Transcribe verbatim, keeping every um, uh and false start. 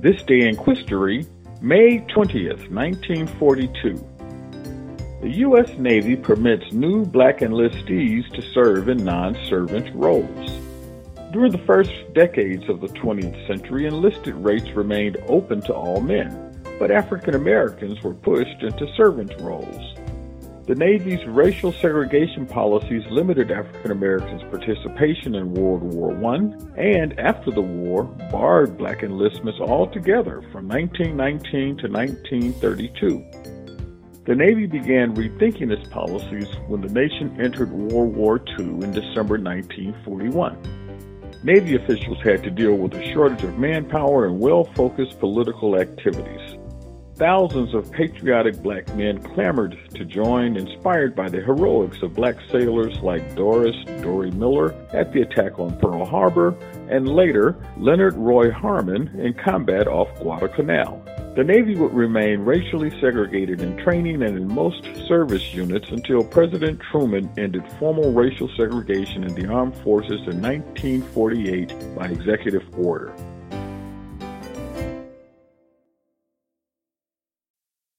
This Day in Quistory, May twentieth, nineteen forty-two. The U S Navy permits new black enlistees to serve in non-servant roles. During the first decades of the twentieth century, enlisted rates remained open to all men, but African Americans were pushed into servant roles. The Navy's racial segregation policies limited African Americans' participation in World War One, and after the war, barred black enlistments altogether from nineteen nineteen to nineteen thirty-two. The Navy began rethinking its policies when the nation entered World War Two in December nineteen forty-one. Navy officials had to deal with a shortage of manpower and well-focused political activities. Thousands of patriotic black men clamored to join, inspired by the heroics of black sailors like Doris Dory Miller at the attack on Pearl Harbor, and later Leonard Roy Harmon in combat off Guadalcanal. The Navy would remain racially segregated in training and in most service units until President Truman ended formal racial segregation in the armed forces in nineteen forty-eight by executive order.